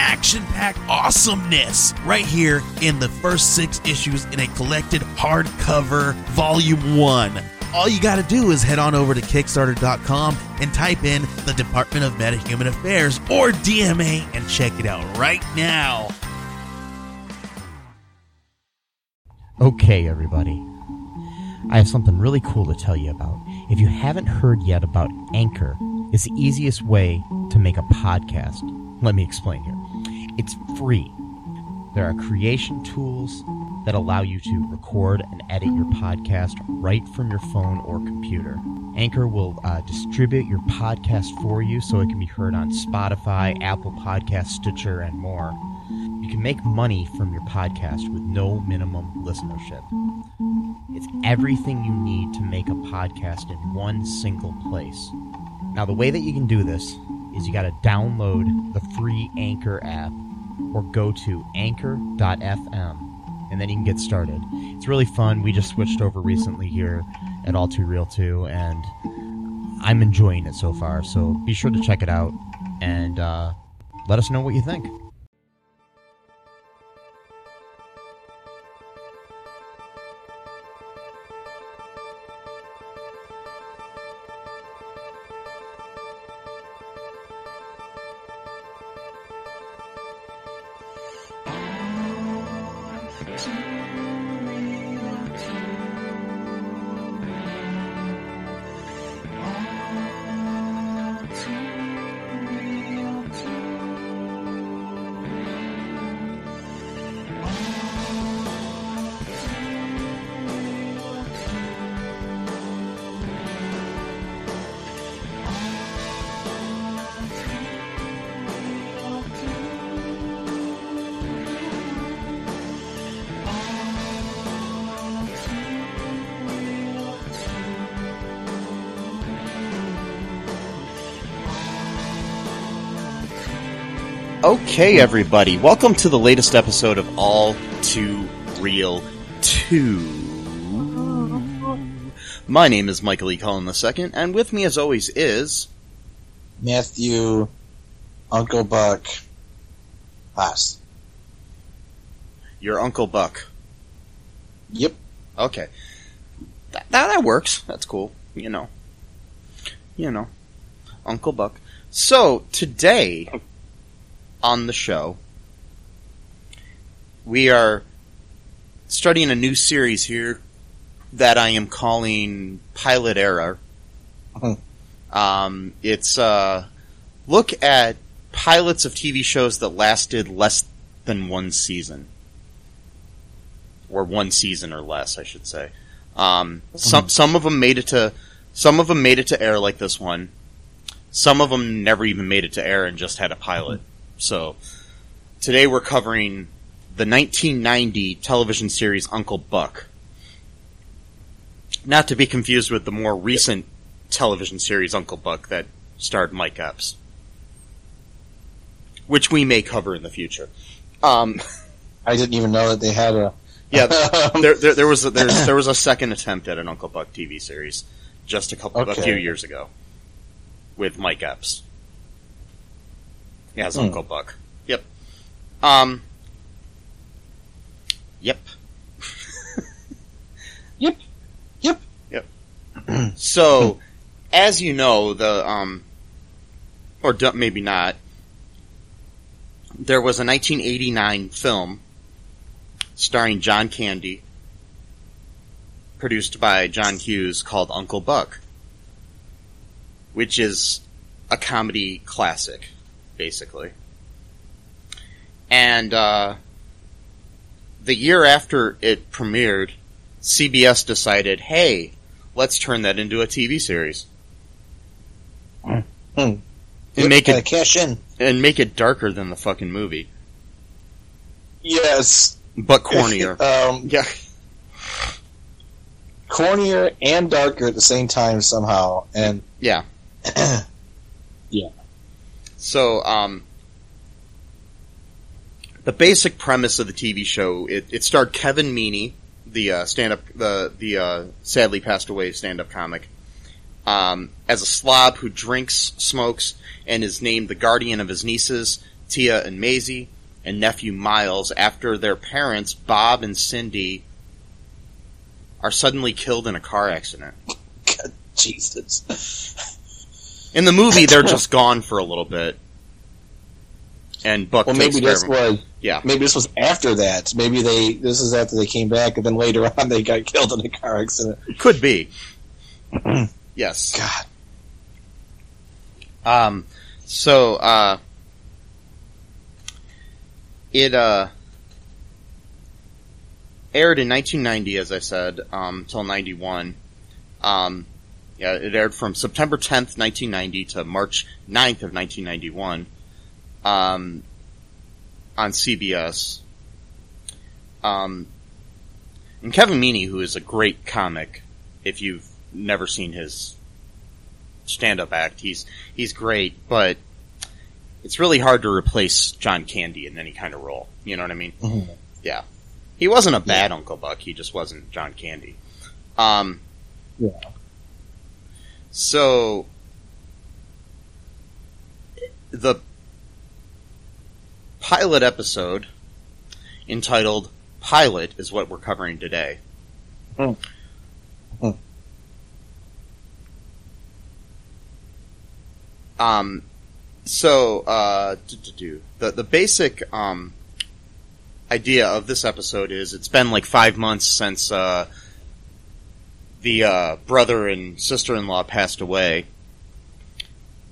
action-packed awesomeness right here in the first 6 issues in a collected hardcover volume 1. All you got to do is head on over to Kickstarter.com and type in the Department of MetaHuman Affairs or DMA and check it out right now. Okay, everybody. I have something really cool to tell you about. If you haven't heard yet about Anchor, it's the easiest way to make a podcast. Let me explain here. It's free. There are creation tools that allow you to record and edit your podcast right from your phone or computer. Anchor will distribute your podcast for you so it can be heard on Spotify, Apple Podcasts, Stitcher, and more. You can make money from your podcast with no minimum listenership. It's everything you need to make a podcast in one single place. Now, the way that you can do this is you got to download the free Anchor app or go to anchor.fm, and then you can get started. It's really fun. We just switched over recently here at All Too Real Too, and I'm enjoying it so far. So be sure to check it out and let us know what you think. Okay, everybody, welcome to the latest episode of All Too Real 2. My name is Michael E. Cullen II, and with me as always is... Matthew, Uncle Buck, Haas. Your Uncle Buck. Yep. Okay. That works. That's cool. You know. Uncle Buck. So, today... on the show, we are studying a new series here that I am calling Pilot Era. It's a look at pilots of TV shows that lasted less than one season. Or one season or less, I should say. Some of them made it to air, like this one. Some of them never even made it to air and just had a pilot. So, today we're covering the 1990 television series Uncle Buck. Not to be confused with the more recent television series Uncle Buck that starred Mike Epps. Which we may cover in the future. I didn't even know that they had a... Yeah, there was a second attempt at an Uncle Buck TV series just a few years ago with Mike Epps. As Uncle Buck. Yep. Yep. So, as you know, maybe not, there was a 1989 film starring John Candy, produced by John Hughes, called Uncle Buck, which is a comedy classic. Basically. And the year after it premiered, CBS decided, hey, let's turn that into a TV series. And make it darker than the fucking movie. Yes. But cornier. Yeah. Cornier and darker at the same time somehow. And yeah. Yeah. So, the basic premise of the TV show, it starred Kevin Meaney, the sadly passed away stand-up comic, as a slob who drinks, smokes, and is named the guardian of his nieces, Tia and Maisie, and nephew Miles, after their parents, Bob and Cindy, are suddenly killed in a car accident. God, Jesus. In the movie, they're just gone for a little bit. And Buck maybe this was after that. Maybe this is after they came back, and then later on they got killed in a car accident. Could be. Yes. God. So it aired in 1990, as I said, till 91. It aired from September 10th, 1990 to March 9th of 1991. On CBS. And Kevin Meaney, who is a great comic, if you've never seen his stand-up act, he's great, but it's really hard to replace John Candy in any kind of role. You know what I mean? Mm-hmm. Yeah. He wasn't a bad Uncle Buck, he just wasn't John Candy. So, the pilot episode, entitled Pilot, is what we're covering today. Mm. Mm. The basic idea of this episode is it's been like 5 months since the brother and sister-in-law passed away,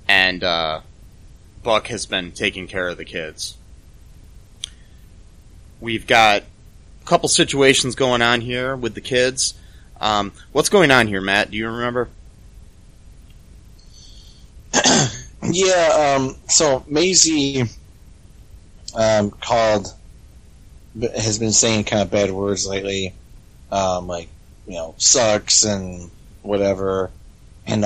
and Buck has been taking care of the kids. We've got a couple situations going on here with the kids. What's going on here, Matt? Do you remember? So Maisie has been saying kind of bad words lately, sucks and whatever. And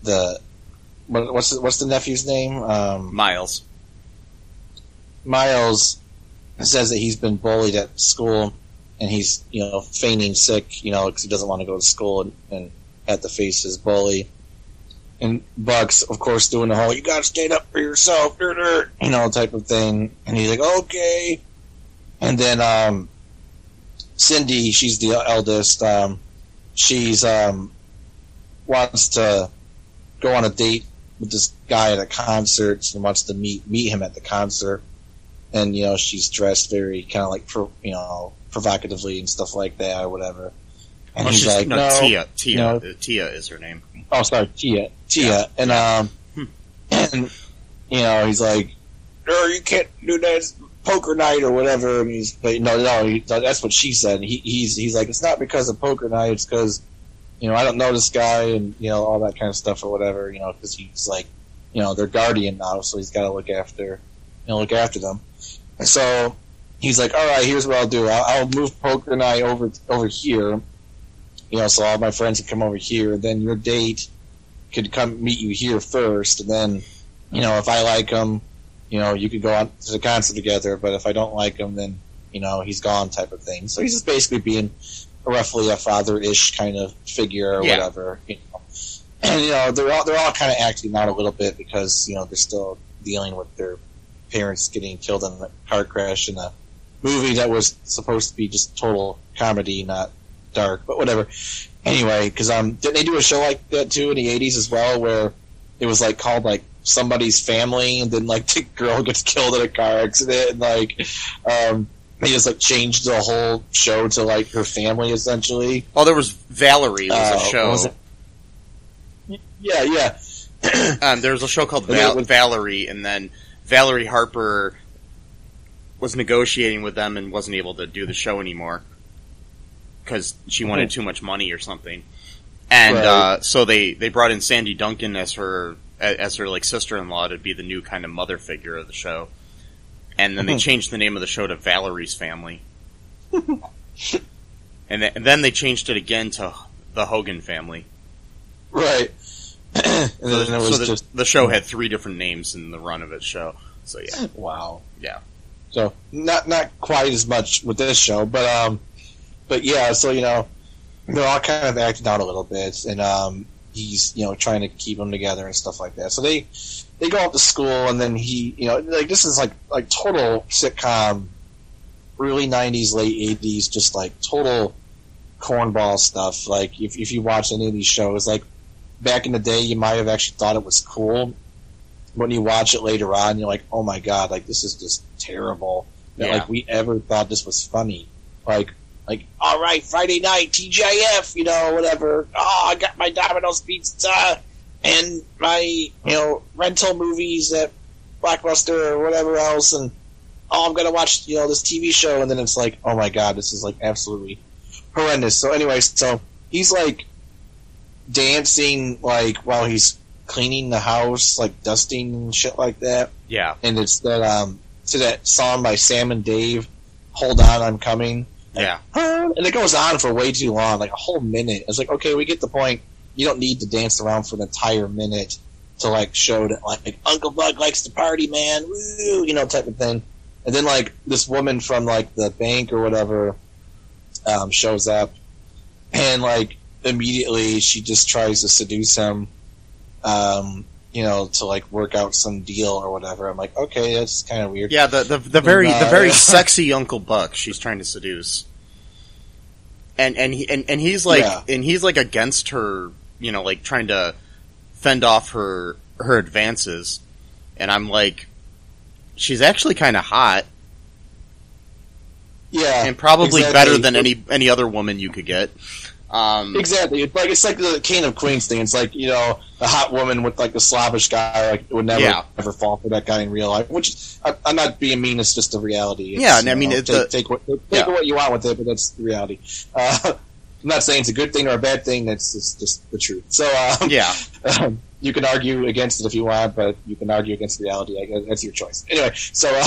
what's the nephew's name? Miles. Says that he's been bullied at school, and he's feigning sick, because he doesn't want to go to school and have to face his bully. And Buck's, of course, doing the whole "you got to stand up for yourself," type of thing. And he's like, "Okay." And then Cindy, she's the eldest. She's wants to go on a date with this guy at a concert, and wants to meet him at the concert. And, she's dressed very kind of like, provocatively and stuff like that or whatever. And he's like, no. Tia is her name. Oh, sorry, Tia. Yeah. And, he's like, no, you can't do that. It's poker night or whatever. And he's like, no, that's what she said. And he's like, it's not because of poker night. It's because, I don't know this guy and, all that kind of stuff or whatever, because he's like, their guardian now. So he's got to look after them. So he's like, all right, here's what I'll do. I'll move poker night over here. So all my friends can come over here. Then your date could come meet you here first. And then, if I like him, you could go on to the concert together. But if I don't like him, then, he's gone type of thing. So he's just basically being roughly a father-ish kind of figure or whatever. And, they're all kind of acting out a little bit because, they're still dealing with their parents getting killed in a car crash in a movie that was supposed to be just total comedy, not dark, but whatever. Anyway, because didn't they do a show like that too in the 80s as well, where it was like called like Somebody's Family, and then like the girl gets killed in a car accident, and they just like changed the whole show to like her family essentially. Oh, there was Valerie was a show. Was it? Yeah. There was a show called Valerie, and then Valerie Harper was negotiating with them and wasn't able to do the show anymore because she wanted too much money or something. And so they brought in Sandy Duncan as her sister-in-law to be the new kind of mother figure of the show. And then they changed the name of the show to Valerie's Family. And then they changed it again to The Hogan Family. Right. The show had three different names in the run of its show. So, yeah. Wow. Yeah. So, not quite as much with this show, but yeah, so, you know, they're all kind of acting out a little bit, and he's, you know, trying to keep them together and stuff like that. So they go up to school, and then he, you know, like, this is like total sitcom, early 90s, late 80s, just like total cornball stuff. Like, if you watch any of these shows, like, back in the day, you might have actually thought it was cool. When you watch it later on, you're like, oh my god, like, this is just terrible. That, yeah. Like, we ever thought this was funny. Like, all right, Friday night, TGIF, you know, whatever. Oh, I got my Domino's pizza and my, you know, rental movies at Blockbuster or whatever else, and oh, I'm gonna watch, you know, this TV show, and then it's like, oh my god, this is, like, absolutely horrendous. So anyway, so he's, like, dancing, like, while he's cleaning the house, like dusting and shit like that. Yeah. And it's that to that song by Sam and Dave, Hold On, I'm Coming. Yeah. And it goes on for way too long, like a whole minute. It's like, okay, we get the point. You don't need to dance around for an entire minute to, like, show that, like, Uncle Buck likes to party, man. Woo, you know, type of thing. And then, like, this woman from, like, the bank or whatever shows up, and, like, immediately she just tries to seduce him. You know, to, like, work out some deal or whatever. I'm like, okay, that's kind of weird. Yeah, the very sexy Uncle Buck she's trying to seduce, and he's like against her, you know, like, trying to fend off her advances, and I'm like, she's actually kind of hot, yeah, and probably better than any other woman you could get. Exactly. It's like the King of Queens thing. It's like, you know, a hot woman with, like, a slobbish guy, like, would never fall for that guy in real life. Which, I'm not being mean, it's just the reality. It's, yeah, and I mean, take what you want with it, but that's the reality. I'm not saying it's a good thing or a bad thing, it's just the truth. So, yeah. You can argue against it if you want, but you can argue against reality. I guess that's your choice. Anyway, so,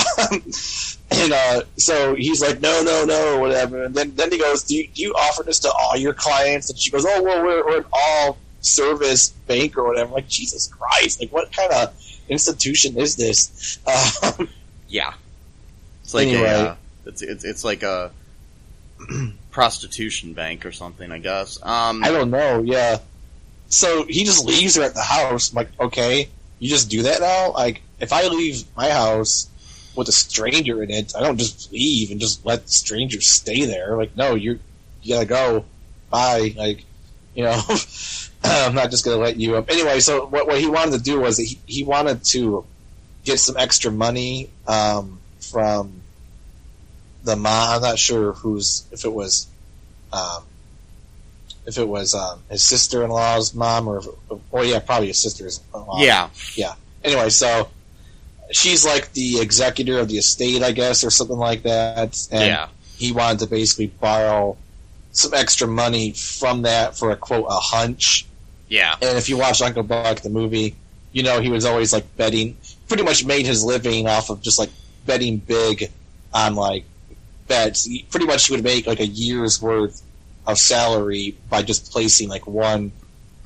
so he's like, no, whatever. And then he goes, do you offer this to all your clients? And she goes, oh, well, we're an all-service bank or whatever. I'm like, Jesus Christ, like, what kind of institution is this? Yeah. It's like anyway. It's like a prostitution bank or something, I guess. I don't know, yeah. So he just leaves her at the house. I'm like, okay, you just do that now? Like, if I leave my house with a stranger in it, I don't just leave and just let the stranger stay there. Like, no, you gotta go. Bye. Like, you know, I'm not just gonna let you up. Anyway, so what he wanted to do was that he wanted to get some extra money from the mom. I'm not sure if it was his sister-in-law's mom, probably his sister-in-law. Yeah. Yeah. Anyway, so she's like the executor of the estate, I guess, or something like that. And he wanted to basically borrow some extra money from that for a, quote, a hunch. Yeah. And if you watch Uncle Buck, the movie, you know, he was always, like, betting, pretty much made his living off of just, like, betting big on, like, bets. He pretty much would make, like, a year's worth of salary by just placing, like, one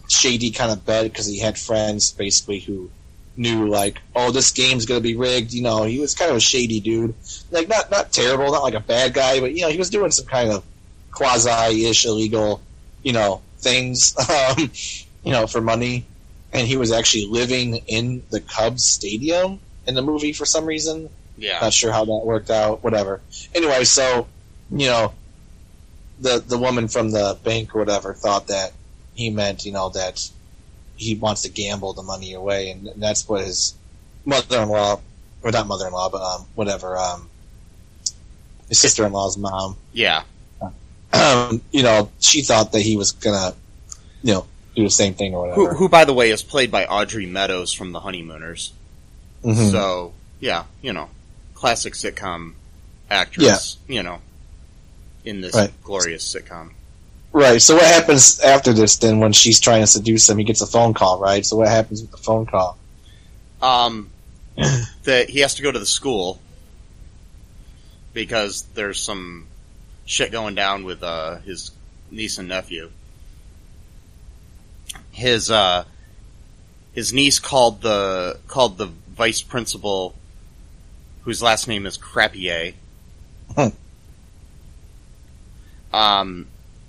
shady kind of bet, because he had friends basically who knew, like, oh, this game's gonna be rigged. You know, he was kind of a shady dude, like, not terrible, not like a bad guy, but, you know, he was doing some kind of quasi-ish illegal, you know, things, you know, for money. And he was actually living in the Cubs stadium in the movie for some reason. Yeah, not sure how that worked out. Whatever. Anyway, so, you know, the woman from the bank or whatever thought that he meant, you know, that he wants to gamble the money away, and that's what his mother-in-law, or not mother-in-law, but his sister-in-law's mom. Yeah. You know, she thought that he was gonna, you know, do the same thing or whatever. Who by the way, is played by Audrey Meadows from The Honeymooners. Mm-hmm. So, yeah, you know, classic sitcom actress, you know. In this glorious sitcom. Right, so what happens after this, then, when she's trying to seduce him? He gets a phone call, right? So what happens with the phone call? That he has to go to the school, because there's some shit going down with his niece and nephew. His niece called the vice principal, whose last name is Crappier.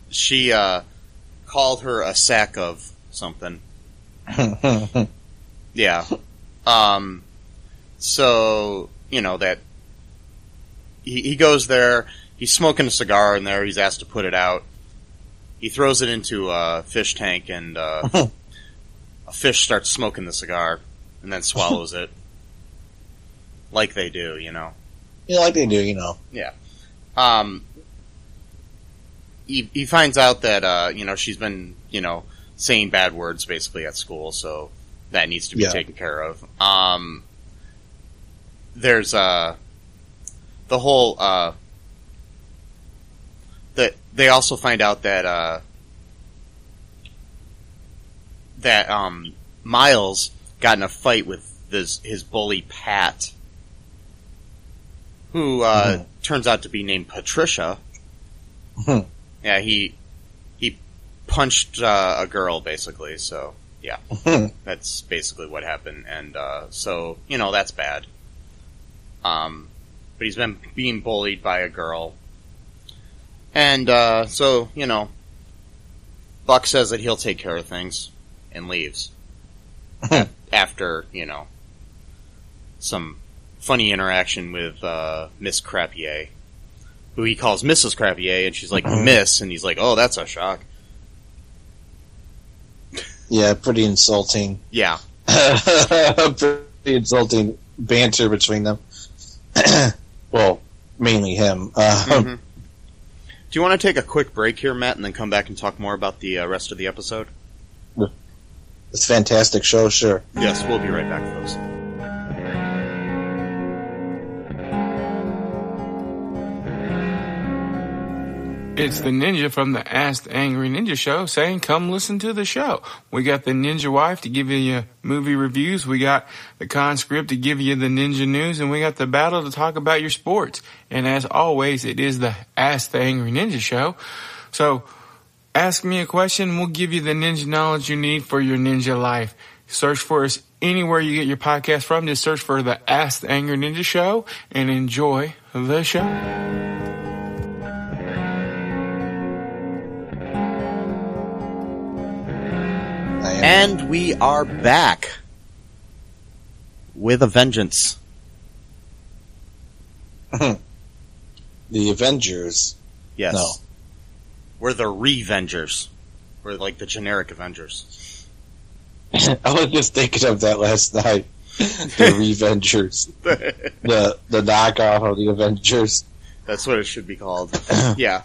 She called her a sack of something. Yeah. So, you know, that he goes there, he's smoking a cigar in there, he's asked to put it out. He throws it into a fish tank, and a fish starts smoking the cigar and then swallows it. Like they do, you know. Yeah, like they do, you know. Yeah. He finds out that, you know, she's been, you know, saying bad words basically at school, so that needs to be taken care of. There's the whole that they also find out that Miles got in a fight with his bully Pat, who turns out to be named Patricia. Yeah, he punched a girl basically, so yeah. That's basically what happened, and so, you know, that's bad. But he's been being bullied by a girl. And so, you know, Buck says that he'll take care of things and leaves. After, you know, some funny interaction with Miss Crappier, who he calls Mrs. Crappier, and she's like, Miss, and he's like, oh, that's a shock. Yeah, pretty insulting. Yeah. Pretty insulting banter between them. Well, mainly him. Do you want to take a quick break here, Matt, and then come back and talk more about the rest of the episode? It's a fantastic show, sure. Yes, we'll be right back, folks. It's the ninja from the Ask the Angry Ninja Show saying come listen to the show. We got the ninja wife to give you movie reviews. We got the conscript to give you the ninja news. And we got the battle to talk about your sports. And as always, it is the Ask the Angry Ninja Show. So ask me a question. We'll give you the ninja knowledge you need for your ninja life. Search for us anywhere you get your podcast from. Just search for the Ask the Angry Ninja Show and enjoy the show. And we are back with a vengeance. The Avengers. Yes. No. We're the Revengers. We're like the generic Avengers. I was just thinking of that last night. The Revengers. The knockoff of the Avengers. That's what it should be called. Yeah.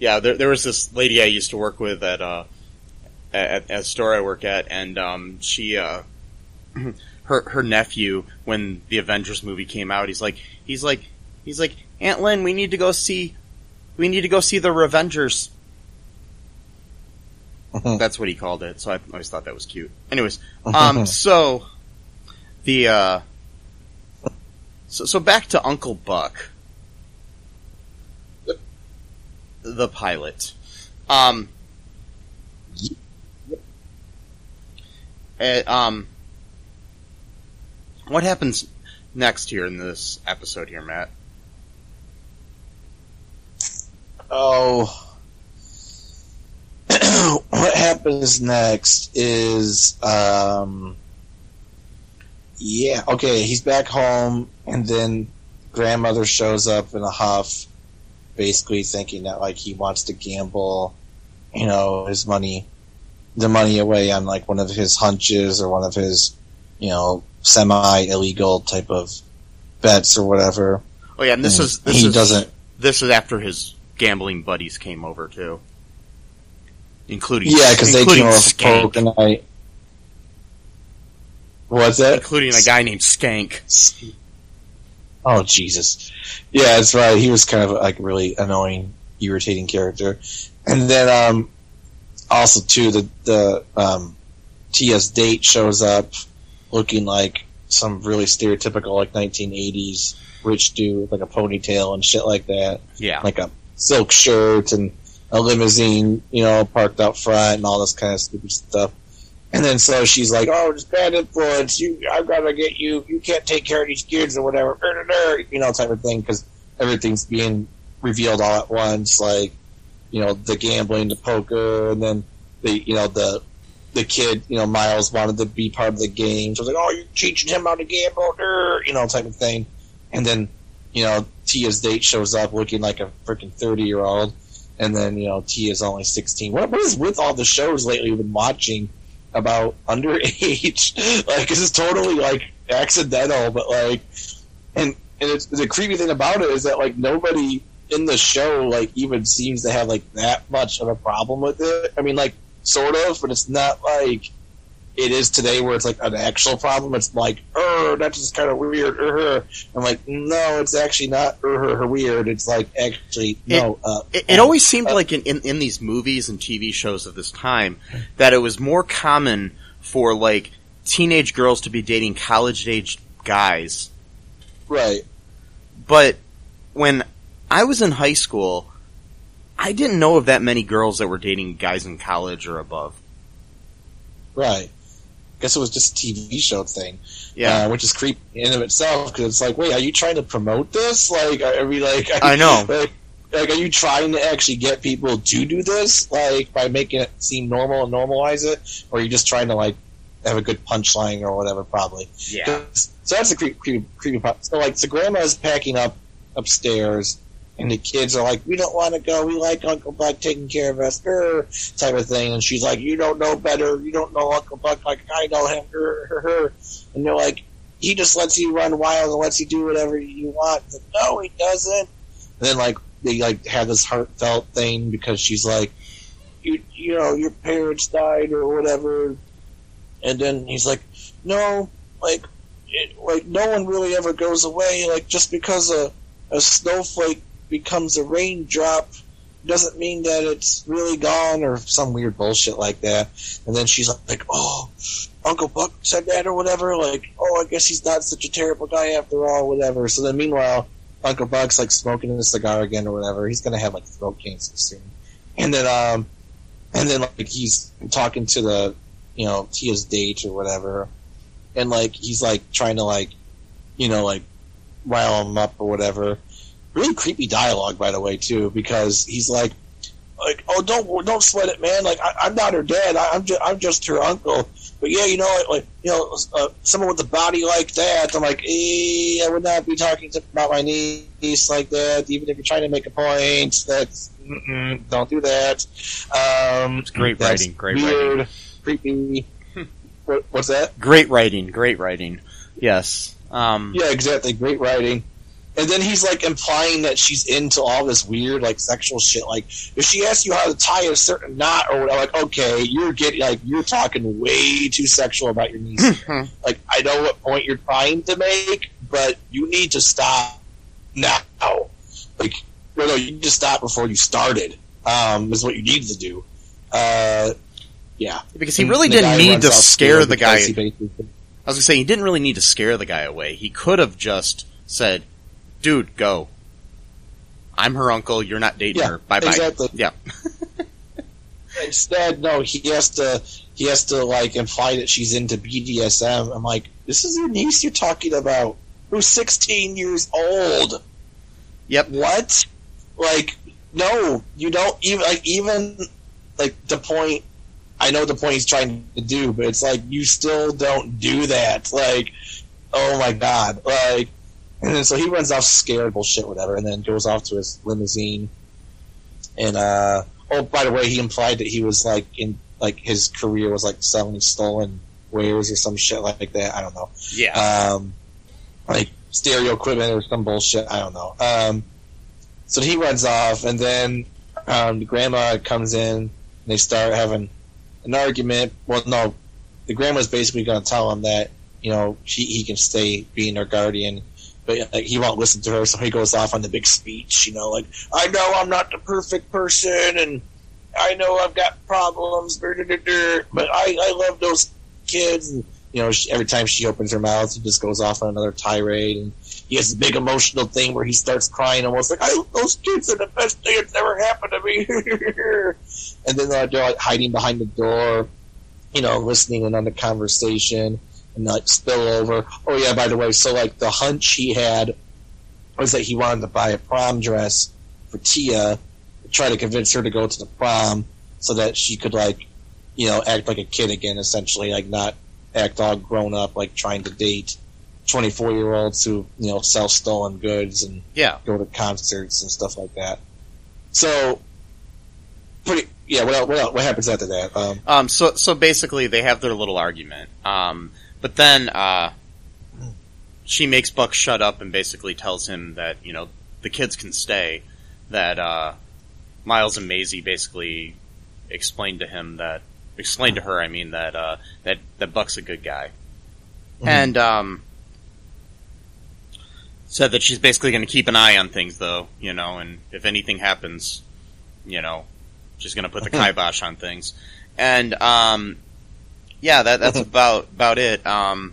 Yeah, there was this lady I used to work with at a store I work at, and she her nephew, when the Avengers movie came out, he's like, Aunt Lynn, we need to go see the Revengers. That's what he called it, so I always thought that was cute. Anyways, so the so back to Uncle Buck. The pilot. What happens next here in this episode here, Matt? Oh. What happens next is, he's back home, and then grandmother shows up in a huff, basically thinking that, like, he wants to gamble, you know, the money away on, like, one of his hunches or one of his, you know, semi-illegal type of bets or whatever. Oh, yeah, and this is after his gambling buddies came over, too. Because they came over for poker night. What's that? Including a guy named Skank. Oh, Jesus. Yeah, that's right. He was kind of like a really annoying, irritating character. And then, also, too, the Tia's date shows up looking like some really stereotypical, like, 1980s rich dude with, like, a ponytail and shit like that. Yeah. Like a silk shirt and a limousine, you know, parked out front and all this kind of stupid stuff. And then so she's like, oh, just bad influence. I've got to get you. You can't take care of these kids or whatever. You know, type of thing, because everything's being revealed all at once. Like, you know, the gambling, the poker, and then, the kid, you know, Miles wanted to be part of the game. So I was like, oh, you're teaching him how to gamble, you know, type of thing. And then, you know, Tia's date shows up looking like a freaking 30-year-old. And then, you know, Tia's only 16. What is with all the shows lately we've been watching about underage? Like, this is totally, like, accidental, but, like, and it's, the creepy thing about it is that, like, nobody in the show, like, even seems to have, like, that much of a problem with it. I mean, like, sort of, but it's not like it is today where it's, like, an actual problem. It's like, that's just kind of weird, I'm like, no, it's actually not weird. It's like, actually, no. It always seemed like in these movies and TV shows of this time that it was more common for, like, teenage girls to be dating college-age guys. Right. But when I was in high school, I didn't know of that many girls that were dating guys in college or above. Right. I guess it was just a TV show thing. Yeah. Which is creepy in and of itself, because it's like, wait, are you trying to promote this? Like, I mean, like... I know. Like, are you trying to actually get people to do this? Like, by making it seem normal and normalize it? Or are you just trying to, like, have a good punchline or whatever, probably? Yeah. So that's the creepy part. So, like, so Grandma's packing up upstairs, and the kids are like, we don't want to go. We like Uncle Buck taking care of us, type of thing. And she's like, you don't know better. You don't know Uncle Buck like I know him. And they're like, he just lets you run wild and lets you do whatever you want. Like, no, he doesn't. And then, like, they, like, have this heartfelt thing because she's like, you know, your parents died or whatever. And then he's like, no, like, no one really ever goes away. Like, just because a snowflake becomes a raindrop doesn't mean that it's really gone or some weird bullshit like that. And then she's like, oh, Uncle Buck said that or whatever, like, oh, I guess he's not such a terrible guy after all, whatever. So then meanwhile, Uncle Buck's like smoking a cigar again or whatever. He's gonna have like throat cancer soon. And then like he's talking to the, you know, Tia's date or whatever, and like he's like trying to, like, you know, like rile him up or whatever. Really creepy dialogue, by the way, too, because he's like, oh, don't sweat it, man. Like, I'm not her dad. I'm just her uncle. But yeah, you know, like, you know, someone with a body like that, I'm like, I would not be talking about my niece like that. Even if you're trying to make a point, that's don't do that. It's great writing. Great weird, writing. Creepy. What's that? Great writing. Great writing. Yes. Yeah, exactly. Great writing. And then he's, like, implying that she's into all this weird, like, sexual shit. Like, if she asks you how to tie a certain knot or whatever, like, okay, you're talking way too sexual about your niece. Like, I know what point you're trying to make, but you need to stop now. Like, no, you need to stop before you started, is what you needed to do. Yeah. Because he really didn't need to scare the guy. I was going to say, he didn't really need to scare the guy away. He could have just said, dude, go. I'm her uncle. You're not dating her. Bye-bye. Exactly. Yeah. Instead, no, he has to like imply that she's into BDSM. I'm like, this is your niece you're talking about, who's 16 years old. Yep. What? Like, no, you don't even the point. I know the point he's trying to do, but it's like you still don't do that. Like, oh my god, like. And then so he runs off scared, bullshit, whatever, and then goes off to his limousine. And, oh, by the way, he implied that he was, like, in, like, his career was, like, selling stolen wares or some shit like that. I don't know. Yeah. Like, stereo equipment or some bullshit. I don't know. So he runs off, and then the grandma comes in, and they start having an argument. Well, no, the grandma's basically going to tell him that, you know, he can stay being her guardian. But like, he won't listen to her, so he goes off on the big speech, you know, like, I know I'm not the perfect person, and I know I've got problems, but I love those kids, and you know, every time she opens her mouth, he just goes off on another tirade, and he has this big emotional thing where he starts crying, almost like, those kids are the best thing that's ever happened to me. And then they're like hiding behind the door, you know, listening in on the conversation, and like spill over. Oh yeah, by the way, so like the hunch he had was that he wanted to buy a prom dress for Tia, to try to convince her to go to the prom so that she could, like, you know, act like a kid again, essentially, like not act all grown up, like trying to date 24-year-olds who, you know, sell stolen goods and go to concerts and stuff like that. So, what happens after that? So basically, they have their little argument, but then she makes Buck shut up and basically tells him that, you know, the kids can stay. That Miles and Maisie basically explained to her that Buck's a good guy. Mm-hmm. And said that she's basically going to keep an eye on things, though, you know, and if anything happens, you know, she's going to put the kibosh on things. And that's about it. And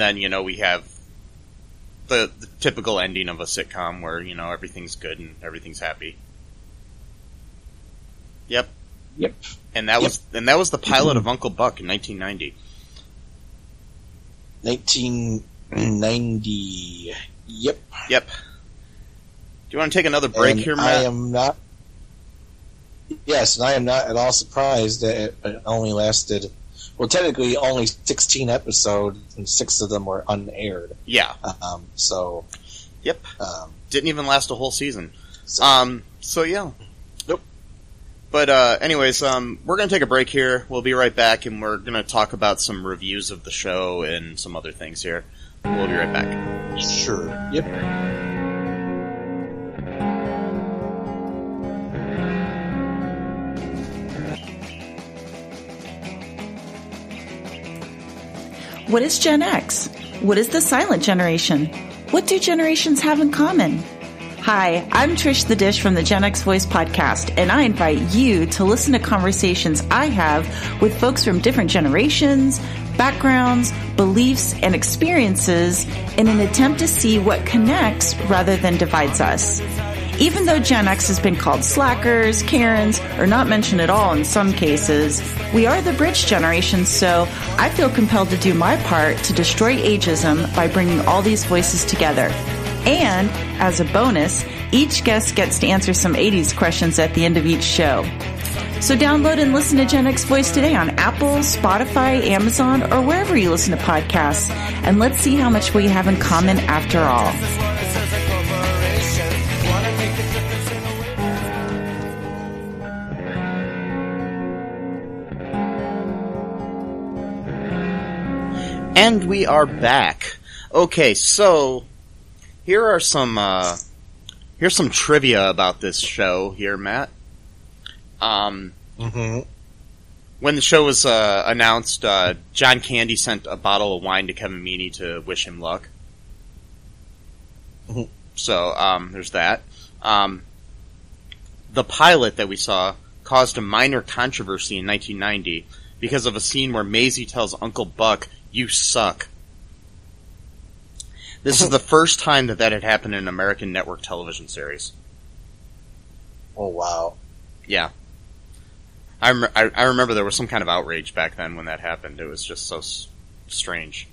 then, you know, we have the typical ending of a sitcom where, you know, everything's good and everything's happy. Yep. And that was the pilot of Uncle Buck in 1990. 1990. Yep. Do you want to take another break here, Matt? I am not at all surprised that it only lasted, well, technically only 16 episodes, and 6 of them were unaired. Yeah. Yep. Didn't even last a whole season. So. But anyways, we're going to take a break here. We'll be right back, and we're going to talk about some reviews of the show and some other things here. We'll be right back. Sure. Yep. What is Gen X? What is the silent generation? What do generations have in common? Hi, I'm Trish the Dish from the Gen X Voice podcast, and I invite you to listen to conversations I have with folks from different generations, backgrounds, beliefs, and experiences in an attempt to see what connects rather than divides us. Even though Gen X has been called slackers, Karens, or not mentioned at all in some cases, we are the bridge generation, so I feel compelled to do my part to destroy ageism by bringing all these voices together. And, as a bonus, each guest gets to answer some 80s questions at the end of each show. So download and listen to Gen X Voice today on Apple, Spotify, Amazon, or wherever you listen to podcasts. And let's see how much we have in common after all. And we are back. Okay, so... Here's some trivia about this show here, Matt. When the show was announced, John Candy sent a bottle of wine to Kevin Meaney to wish him luck. Mm-hmm. So, there's that. The pilot that we saw caused a minor controversy in 1990 because of a scene where Maisie tells Uncle Buck, "You suck." This is the first time that had happened in an American network television series. Oh, wow. Yeah. I remember there was some kind of outrage back then when that happened. It was just so strange.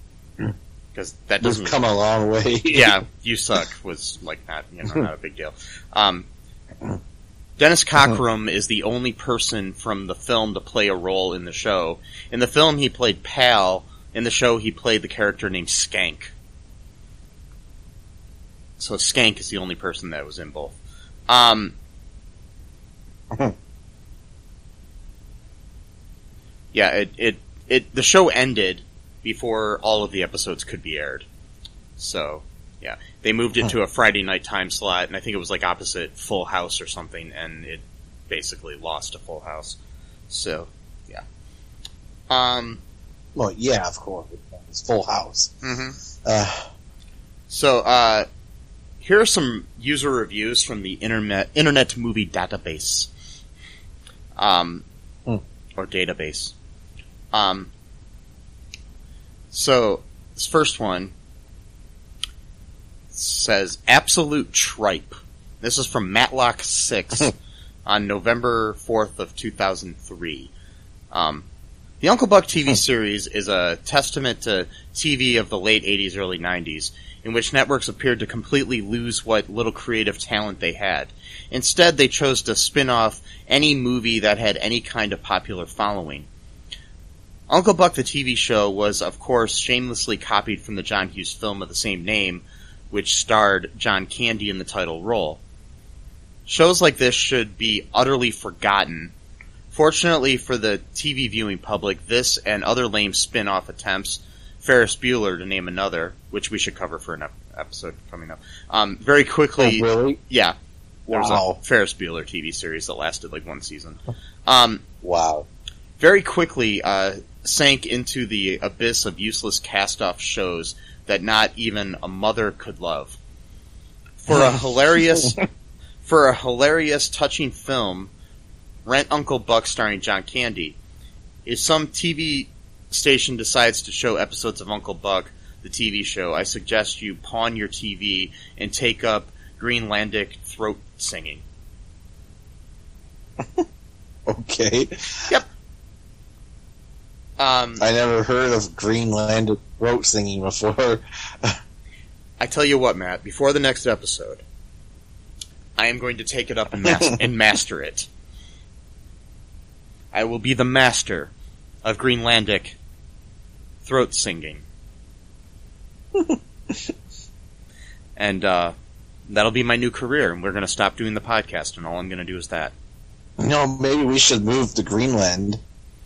Because that doesn't... We've come a long way. Yeah, "You suck" was, like, not a big deal. Dennis Cockrum is the only person from the film to play a role in the show. In the film, he played Pal. In the show, he played the character named Skank. So Skank is the only person that was in both. Yeah, the show ended before all of the episodes could be aired. So, yeah. They moved it to a Friday night time slot, and I think it was like opposite Full House or something, and it basically lost to Full House. So, yeah. Well, yeah, of course. It's Full House. Mm-hmm. So, here are some user reviews from the Internet Movie Database. Or database. So, this first one says, Absolute Tripe. This is from Matlock6 on November 4th of 2003. The Uncle Buck TV series is a testament to TV of the late 80s, early 90s, in which networks appeared to completely lose what little creative talent they had. Instead, they chose to spin off any movie that had any kind of popular following. Uncle Buck the TV show was, of course, shamelessly copied from the John Hughes film of the same name, which starred John Candy in the title role. Shows like this should be utterly forgotten. Fortunately for the TV viewing public, this and other lame spin-off attempts, Ferris Bueller to name another, which we should cover for an episode coming up, very quickly... Oh, really? Yeah. There was a Ferris Bueller TV series that lasted like one season. Very quickly sank into the abyss of useless cast-off shows that not even a mother could love. For a hilarious, touching film... Rent Uncle Buck starring John Candy. If some TV station decides to show episodes of Uncle Buck, the TV show, I suggest you pawn your TV and take up Greenlandic throat singing. Okay. Yep. I never heard of Greenlandic throat singing before. I tell you what, Matt, before the next episode, I am going to take it up and master it. I will be the master of Greenlandic throat singing. And that'll be my new career, and we're going to stop doing the podcast, and all I'm going to do is that. No, maybe we should move to Greenland.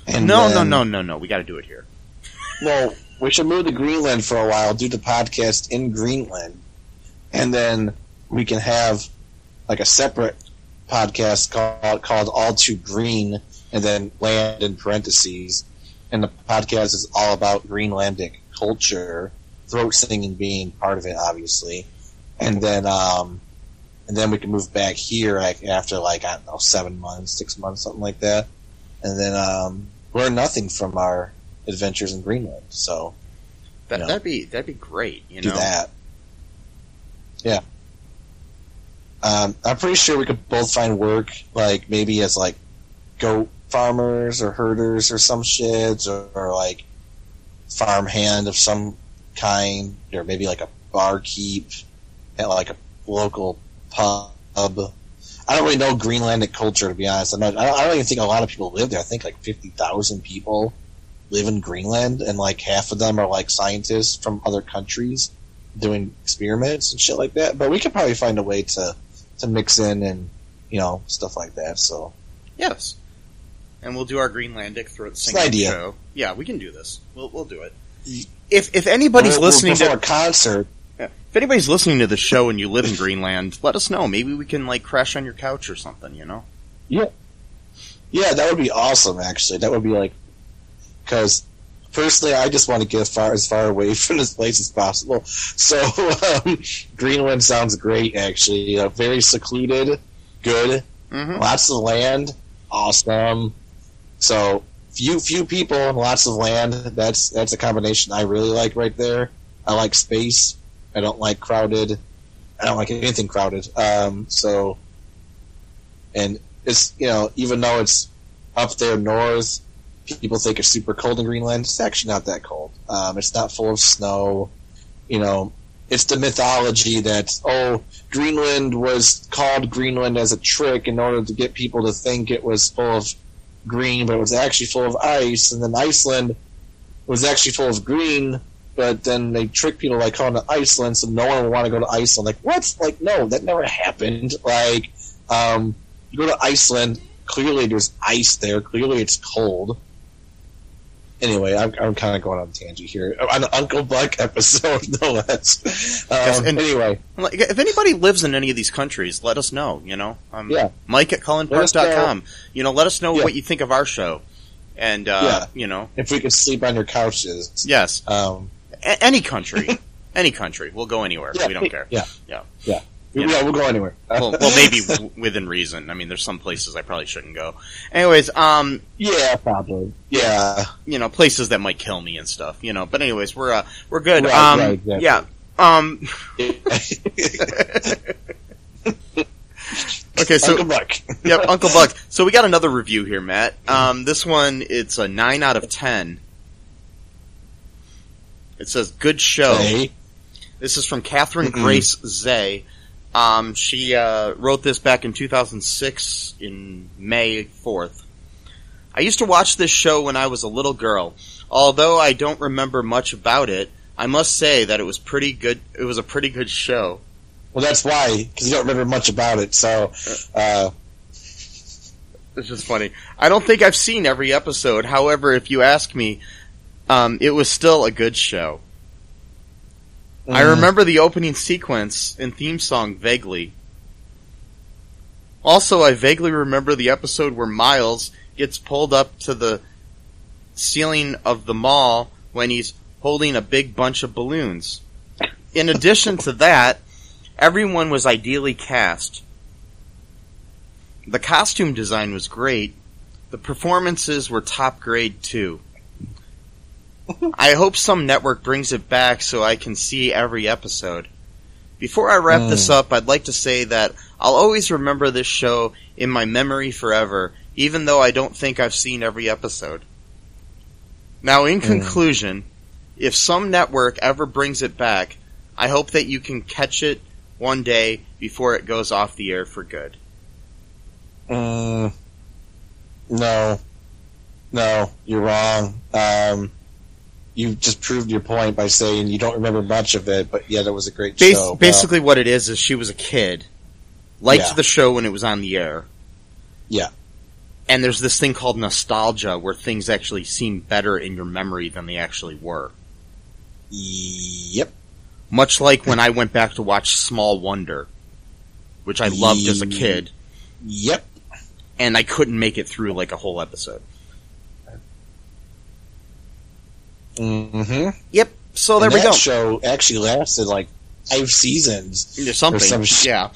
No. We got to do it here. No, we should move to Greenland for a while, do the podcast in Greenland, and then we can have like a separate podcast called All Too Green, and then land in parentheses, and the podcast is all about Greenlandic culture, throat singing being part of it, obviously, and then we can move back here after 7 months, 6 months, something like that, and then learn nothing from our adventures in Greenland. So that'd be great. Do that. Yeah. I'm pretty sure we could both find work, like maybe as like goat farmers or herders or some shit, or like farmhand of some kind, or maybe like a barkeep at like a local pub. I don't really know Greenlandic culture, to be honest. I don't even think a lot of people live there. I think like 50,000 people live in Greenland, and like half of them are like scientists from other countries doing experiments and shit like that. But we could probably find a way to mix in and stuff like that. So yes. And we'll do our Greenlandic throat singing show. Yeah, we can do this. We'll do it. If anybody's listening to a concert, if anybody's listening to the show and you live in Greenland, let us know. Maybe we can like crash on your couch or something. Yeah. Yeah, that would be awesome. Actually, that would be like, because personally, I just want to get as far away from this place as possible. So Greenland sounds great. Actually, very secluded, good, lots of land, awesome. So few people and lots of land. That's a combination I really like right there. I like space. I don't like crowded. I don't like anything crowded. So, and it's even though it's up there north, people think it's super cold in Greenland. It's actually not that cold. It's not full of snow. It's the mythology that Greenland was called Greenland as a trick in order to get people to think it was full of green, but it was actually full of ice. And then Iceland was actually full of green, but then they tricked people by calling it Iceland, so no one would want to go to Iceland. Like, what? Like, no, that never happened. Like, you go to Iceland, clearly there's ice there. Clearly it's cold. Anyway, I'm kind of going on a tangent here. On an Uncle Buck episode, no less. Anyway. If anybody lives in any of these countries, let us know, Mike at CullenPark.com. Let us know what you think of our show. And, If we could sleep on your couches. Yes. Any country. We'll go anywhere. We don't care. Yeah. Yeah, we'll go anywhere. well, maybe within reason. I mean, there's some places I probably shouldn't go. Anyways, yeah, probably. Yeah. You know, places that might kill me and stuff, you know. But anyways, we're good. Right, right, exactly. Yeah. Okay, so Uncle Buck. Yep, Uncle Buck. So we got another review here, Matt. This one, it's a 9 out of 10. It says, "Good show." Hey. This is from Catherine Grace Zay. She wrote this back in 2006 in May 4th. "I used to watch this show when I was a little girl. Although I don't remember much about it, I must say that it was pretty good. It was a pretty good show." Well, that's why, because you don't remember much about it. So, it's just funny. "I don't think I've seen every episode. However, if you ask me, it was still a good show. I remember the opening sequence and theme song vaguely. Also, I vaguely remember the episode where Miles gets pulled up to the ceiling of the mall when he's holding a big bunch of balloons. In addition to that, everyone was ideally cast. The costume design was great. The performances were top grade, too. I hope some network brings it back so I can see every episode. Before I wrap this up, I'd like to say that I'll always remember this show in my memory forever, even though I don't think I've seen every episode. Now, in conclusion, if some network ever brings it back, I hope that you can catch it one day before it goes off the air for good." No. No, you're wrong. You just proved your point by saying you don't remember much of it, but yeah, that was a great show. Basically what it is she was a kid, liked the show when it was on the air. Yeah. And there's this thing called nostalgia where things actually seem better in your memory than they actually were. Yep. Much like when I went back to watch Small Wonder, which I loved as a kid. Yep. And I couldn't make it through like a whole episode. Mm-hmm. Yep. So there we go. That show actually lasted like 5 seasons. Or something. Yeah.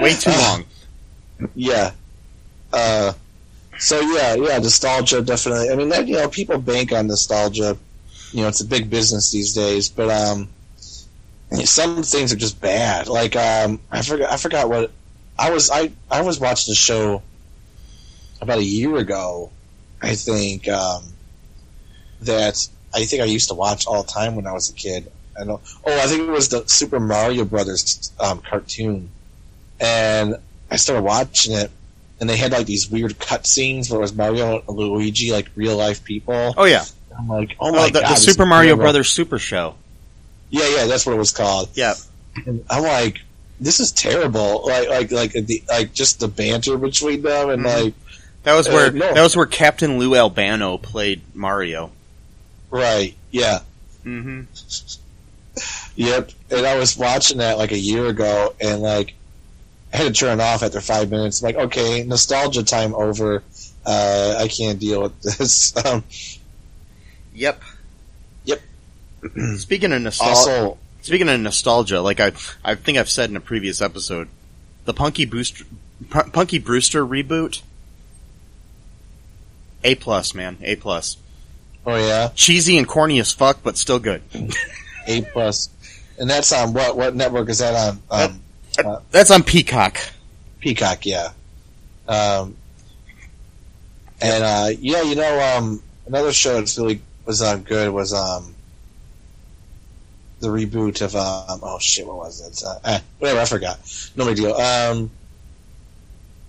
Way too long. Yeah. So yeah, nostalgia definitely. I mean, that, you know, people bank on nostalgia. You know, it's a big business these days. But some things are just bad. Like I forgot what I was watching a show about a year ago, I think. That I think I used to watch all the time when I was a kid. I think it was the Super Mario Brothers cartoon, and I started watching it, and they had like these weird cutscenes where it was Mario and Luigi, like real life people. Oh yeah, and I'm like, oh my god, the Super Mario Brothers Super Show. Yeah, that's what it was called. Yeah, and I'm like, this is terrible. Like just the banter between them, and like that was where Captain Lou Albano played Mario. Right, yeah. Mm-hmm. Yep, and I was watching that like a year ago, and like, I had to turn it off after 5 minutes. I'm like, okay, nostalgia time over. I can't deal with this. Yep. Speaking of nostalgia, like I think I've said in a previous episode, the Punky Brewster reboot, A+, man, A+. Oh, yeah? Cheesy and corny as fuck, but still good. A+. And that's on what network is that on? That's on Peacock. Peacock, yeah. Another show that's really was the reboot of, what was it? Whatever, I forgot. No big deal.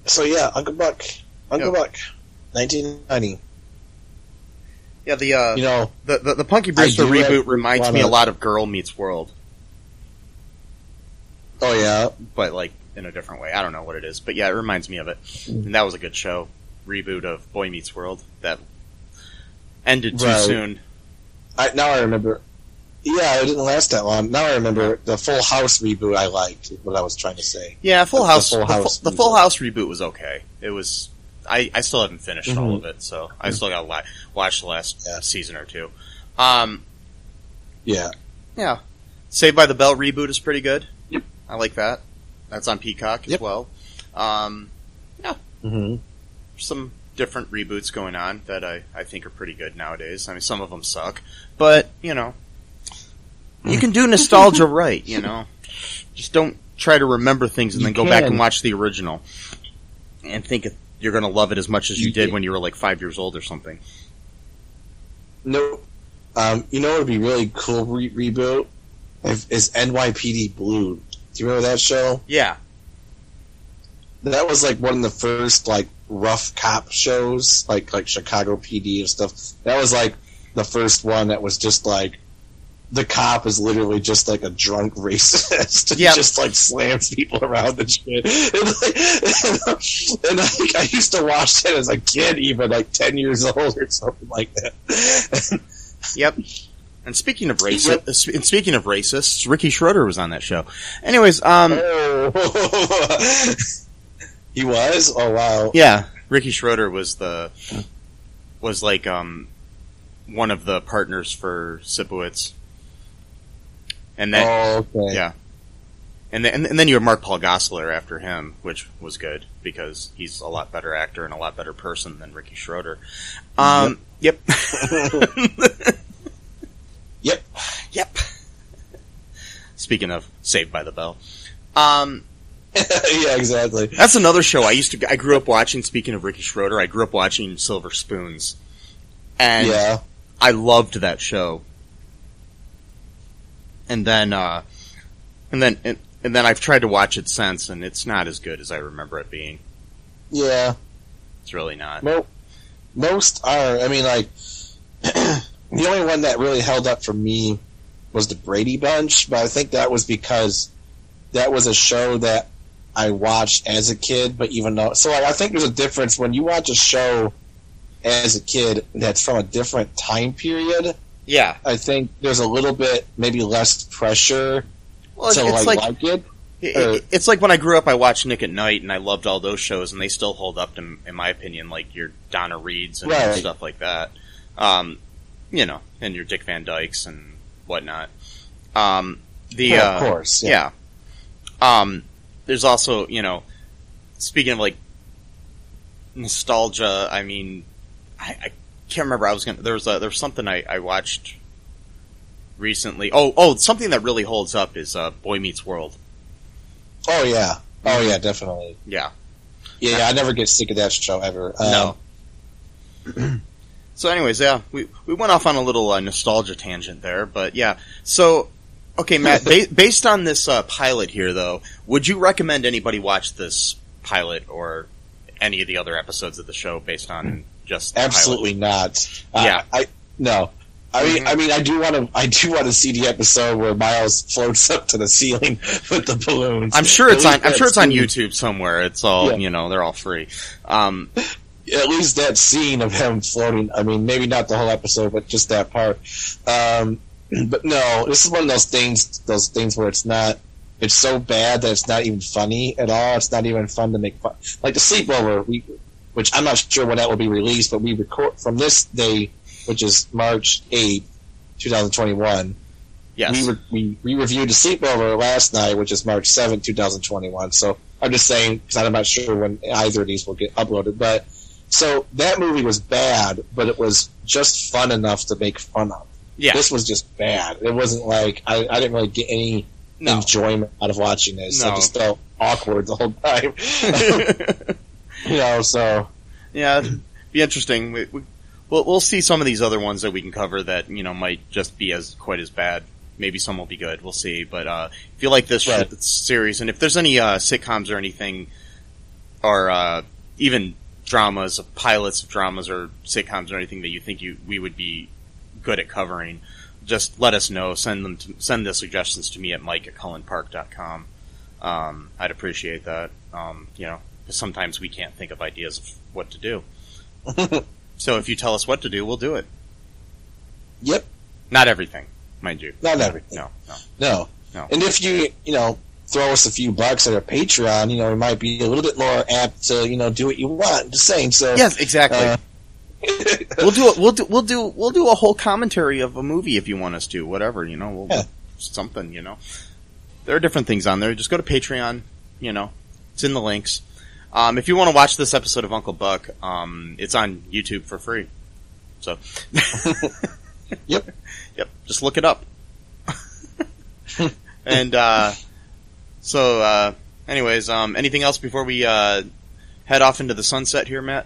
So, yeah, Uncle Buck, 1990. Yeah, the Punky Brewster reboot reminds me a lot of Girl Meets World. Oh yeah, but like in a different way. I don't know what it is, but yeah, it reminds me of it. And that was a good show, reboot of Boy Meets World that ended too soon. Now I remember. Yeah, it didn't last that long. Now I remember the Full House reboot. I liked what I was trying to say. Yeah, the Full House reboot was okay. It was. I still haven't finished all of it, so I still got to watch the last season or two. Saved by the Bell reboot is pretty good. Yep. I like that. That's on Peacock as well. Yeah. Mm-hmm. Some different reboots going on that I think are pretty good nowadays. I mean, some of them suck, but, you know, you can do nostalgia right, you know. Just don't try to remember things and you then go back and watch the original and think if you're going to love it as much as you did when you were like 5 years old or something. No. You know what would be really cool reboot? Is NYPD Blue. Do you remember that show? Yeah. That was like one of the first like rough cop shows, like Chicago PD and stuff. That was like the first one that was just like the cop is literally just like a drunk racist. Yep. Just like slams people around and shit. And I used to watch it as a kid, even like 10 years old or something like that. Yep. And speaking of racists, Ricky Schroeder was on that show. Anyways, he was? Oh wow. Yeah, Ricky Schroeder was one of the partners for Sipowicz. And then and then you have Mark Paul Gosselaar after him, which was good because he's a lot better actor and a lot better person than Ricky Schroeder. Yep. Speaking of Saved by the Bell. Yeah, exactly. That's another show I grew up watching. Speaking of Ricky Schroeder, I grew up watching Silver Spoons. And I loved that show. And then I've tried to watch it since, and it's not as good as I remember it being. Yeah. It's really not. Nope. Most are. I mean, like, the only one that really held up for me was the Brady Bunch, but I think that was because that was a show that I watched as a kid, but even though... So, like, I think there's a difference when you watch a show as a kid that's from a different time period. Yeah. I think there's a little bit, maybe less pressure to, like it. It's like when I grew up, I watched Nick at Night, and I loved all those shows, and they still hold up, in my opinion, like your Donna Reeds and stuff like that. You know, and your Dick Van Dykes and whatnot. Of course. Yeah. There's also, you know, speaking of, like, nostalgia, I mean, I can't remember. There was something I watched recently. Oh, something that really holds up is Boy Meets World. Oh, yeah. Oh, yeah, definitely. Yeah. Yeah, I never get sick of that show ever. No. So anyways, yeah, we went off on a little nostalgia tangent there, but yeah. So, okay, Matt, based on this pilot here, though, would you recommend anybody watch this pilot or any of the other episodes of the show based on just the Absolutely pilot? Not. Yeah. No. I mean, I do want to see the episode where Miles floats up to the ceiling with the balloons. I'm sure it's on YouTube somewhere. It's all, you know, they're all free. At least that scene of him floating. I mean, maybe not the whole episode, but just that part. But no, this is one of those things where it's not. It's so bad that it's not even funny at all. It's not even fun to make fun. Like the Sleepover, which I'm not sure when that will be released, but we record from this day, which is March 8th, 2021. Yes. We reviewed The Sleepover last night, which is March 7th, 2021. So I'm just saying, because I'm not sure when either of these will get uploaded. But so that movie was bad, but it was just fun enough to make fun of. Yeah. This was just bad. It wasn't like, I didn't really get any enjoyment out of watching this. No. I just felt awkward the whole time. You know, so. Yeah, it'd be interesting. We'll see some of these other ones that we can cover that, you know, might just be quite as bad. Maybe some will be good. We'll see. But if you like this series, and if there's any sitcoms or anything, or even dramas, pilots of dramas or sitcoms or anything that you think we would be good at covering, just let us know. Send the suggestions to me at mike@cullenpark.com. I'd appreciate that. You know, 'cause sometimes we can't think of ideas of what to do. So if you tell us what to do, we'll do it. Yep. Not everything, mind you. Not everything. No. And if you throw us a few bucks at our Patreon, you know, we might be a little bit more apt to, you know, do what you want. Just saying. So yes, exactly. We'll do a whole commentary of a movie if you want us to. Whatever, you know, something. You know, there are different things on there. Just go to Patreon. you know, it's in the links. If you want to watch this episode of Uncle Buck, it's on YouTube for free. So, yep, just look it up. And anyways, anything else before we head off into the sunset here, Matt?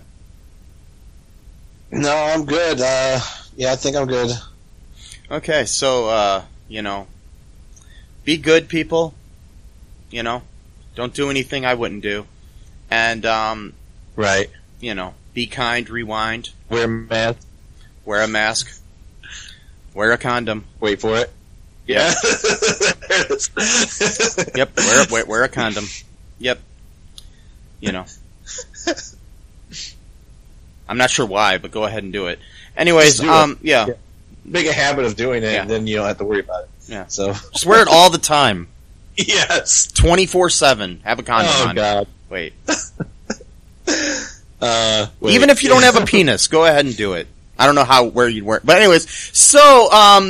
No, I'm good. Yeah, I think I'm good. Okay, so you know, be good, people. You know, don't do anything I wouldn't do, and right. You know, be kind. Rewind. Wear a mask. Wear a mask. Wear a condom. Wait for it. Yeah. Yep. Wear a condom. Yep. You know. I'm not sure why, but go ahead and do it. Anyways, yeah. Make a habit of doing it, and then you don't have to worry about it. Yeah. So just wear it all the time. Yes. 24/7. Have a condom on. Oh God. Wait. Wait. Even if you don't have a penis, go ahead and do it. I don't know where you'd wear it. But anyways, so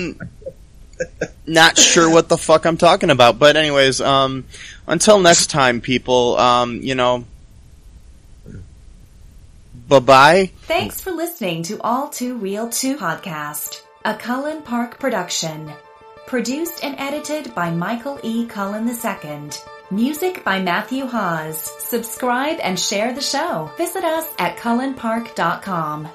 not sure what the fuck I'm talking about. But anyways, until next time, people, you know. Bye-bye. Thanks for listening to All Too Real Too podcast, a Cullen Park production. Produced and edited by Michael E. Cullen II. Music by Matthew Hawes. Subscribe and share the show. Visit us at cullenpark.com.